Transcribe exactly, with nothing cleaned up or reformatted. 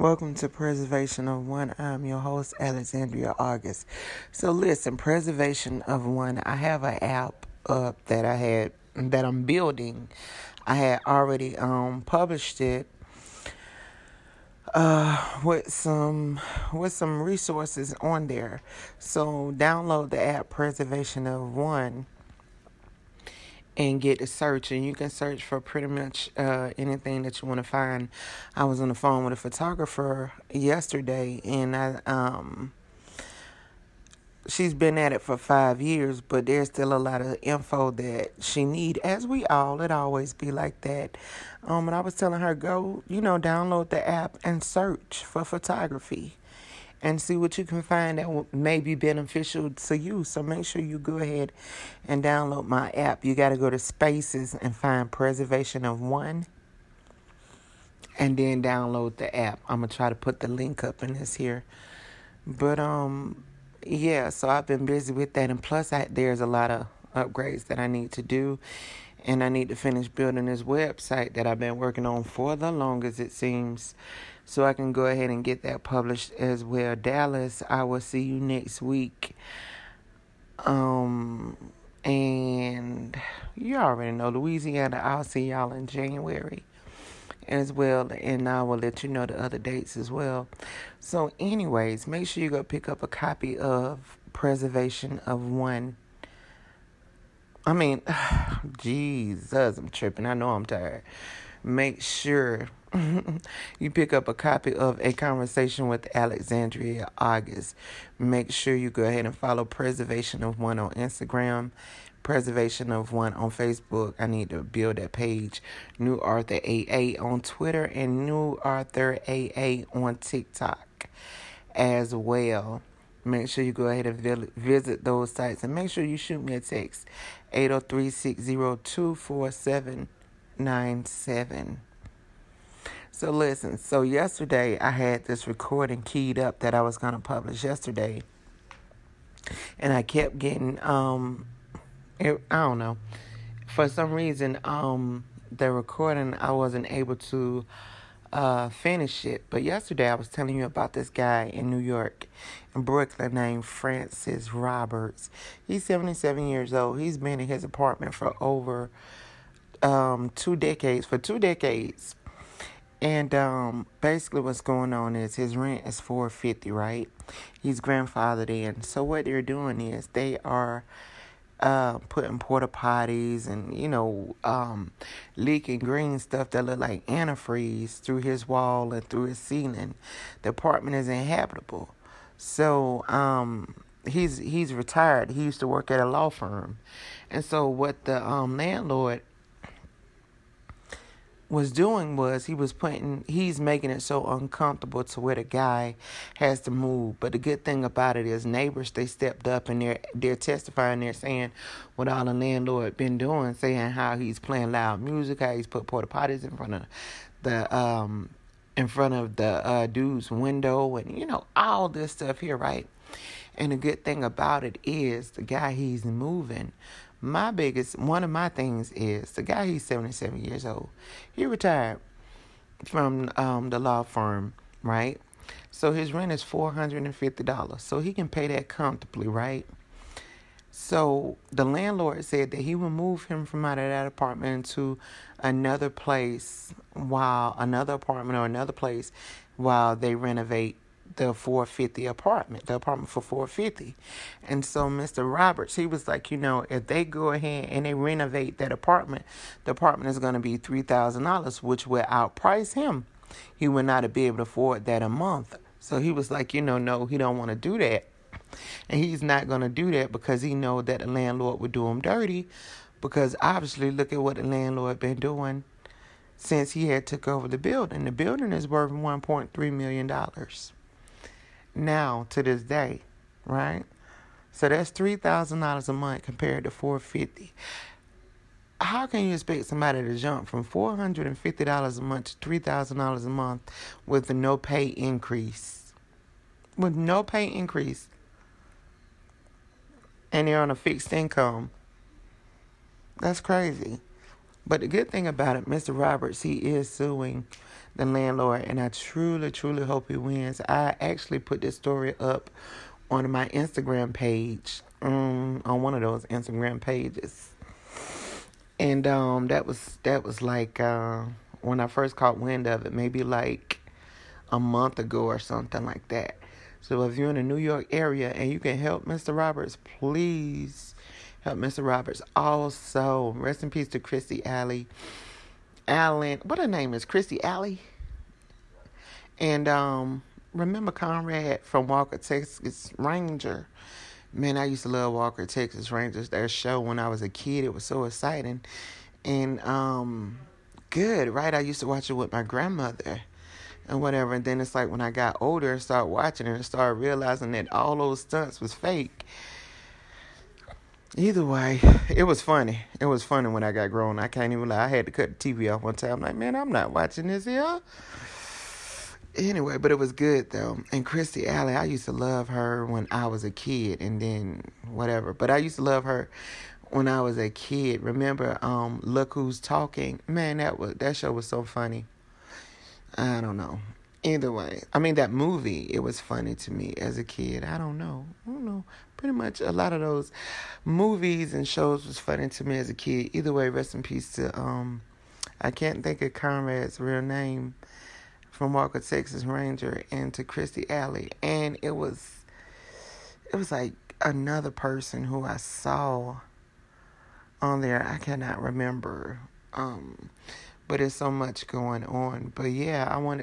Welcome to Preservation of One. I'm your host, Alexandria August. So listen, Preservation of One, I have an app up that I had, that I'm building. I had already um published it uh with some with some resources on there. So download the app Preservation of One and get to search, and you can search for pretty much uh, anything that you want to find. I was on the phone with a photographer yesterday, and I um, she's been at it for five years, but there's still a lot of info that she need, as we all, it always be like that. Um, and I was telling her, go, you know, download the app and search for photography and see what you can find that may be beneficial to you. So make sure you go ahead and download my app. You got to go to Spaces and find Preservation of One, and then download the app. I'm going to try to put the link up in this here. But, um, yeah, so I've been busy with that. And plus, I, there's a lot of upgrades that I need to do. And I need to finish building this website that I've been working on for the longest, it seems, so I can go ahead and get that published as well. Dallas, I will see you next week. Um, and you already know, Louisiana, I'll see y'all in January as well. And I will let you know the other dates as well. So anyways, make sure you go pick up a copy of Preservation of One. I mean, Jesus, I'm tripping. I know I'm tired. Make sure you pick up a copy of A Conversation with Alexandria August. Make sure you go ahead and follow Preservation of One on Instagram, Preservation of One on Facebook. I need to build that page. New Arthur A A on Twitter, and New Arthur A A on TikTok as well. Make sure you go ahead and visit those sites, and make sure you shoot me a text, eight oh three, six oh two, four seven nine seven. So listen, so yesterday I had this recording keyed up that I was going to publish yesterday, and I kept getting, um, it, I don't know, for some reason, um, the recording, I wasn't able to Uh, finish it. But yesterday I was telling you about this guy in New York, in Brooklyn, named Francis Roberts. He's seventy-seven years old. He's been in his apartment for over um, two decades, for two decades. And um, basically what's going on is his rent is four hundred fifty dollars, right? He's grandfathered in. So what they're doing is they are Uh, putting porta potties and, you know, um, leaking green stuff that look like antifreeze through his wall and through his ceiling. The apartment is inhabitable. So um, he's he's retired. He used to work at a law firm. And so what the um, landlord was doing was he was putting, he's making it so uncomfortable to where the guy has to move. But the good thing about it is neighbors, they stepped up, and they're, they're testifying, they're saying what all the landlord been doing, saying how he's playing loud music, how he's put porta potties in front of the, um, in front of the uh, dude's window, and, you know, all this stuff here, right? And the good thing about it is the guy he's moving. My biggest, one of my things is the guy, he's seventy-seven years old. He retired from um, the law firm, right? So his rent is four hundred fifty dollars. So he can pay that comfortably, right? So the landlord said that he would move him from out of that apartment to another place while another apartment or another place while they renovate the four hundred fifty apartment, the apartment for four hundred fifty. And so Mister Roberts, he was like, you know, if they go ahead and they renovate that apartment, the apartment is going to be three thousand dollars, which will outprice him. He would not be able to afford that a month. So he was like, you know, no, he don't want to do that. And he's not going to do that because he know that the landlord would do him dirty, because obviously look at what the landlord been doing since he had took over the building. The building is worth one point three million dollars. Now to this day, right? So that's three thousand dollars a month compared to four fifty. How can you expect somebody to jump from four hundred and fifty dollars a month to three thousand dollars a month with a no pay increase? With no pay increase, and they're on a fixed income. That's crazy. But the good thing about it, Mister Roberts, he is suing the landlord, and I truly, truly hope he wins. I actually put this story up on my Instagram page, um, on one of those Instagram pages. And um, that was that was like uh, when I first caught wind of it, maybe like a month ago or something like that. So if you're in the New York area and you can help Mister Roberts, please help Mister Roberts. Also, rest in peace to Christy Alley. Allen, what her name is, Christy Alley. And um, remember Conrad from Walker, Texas Ranger. Man, I used to love Walker, Texas Rangers, their show when I was a kid. It was so exciting. And um, good, right? I used to watch it with my grandmother and whatever. And then it's like when I got older and started watching it and started realizing that all those stunts was fake. Either way, it was funny. It was funny when I got grown. I can't even lie. I had to cut the T V off one time. I'm like, man, I'm not watching this here. Anyway, but it was good, though. And Christy Alley, I used to love her when I was a kid and then whatever. But I used to love her when I was a kid. Remember, um, Look Who's Talking? Man, that was that show was so funny. I don't know. Either way, I mean, that movie, it was funny to me as a kid. I don't know. I don't know. Pretty much a lot of those movies and shows was funny to me as a kid. Either way, rest in peace to, um, I can't think of Conrad's real name, from Walker, Texas Ranger, and to Christy Alley. And it was, it was like another person who I saw on there. I cannot remember, um, but there's so much going on. But yeah, I wanted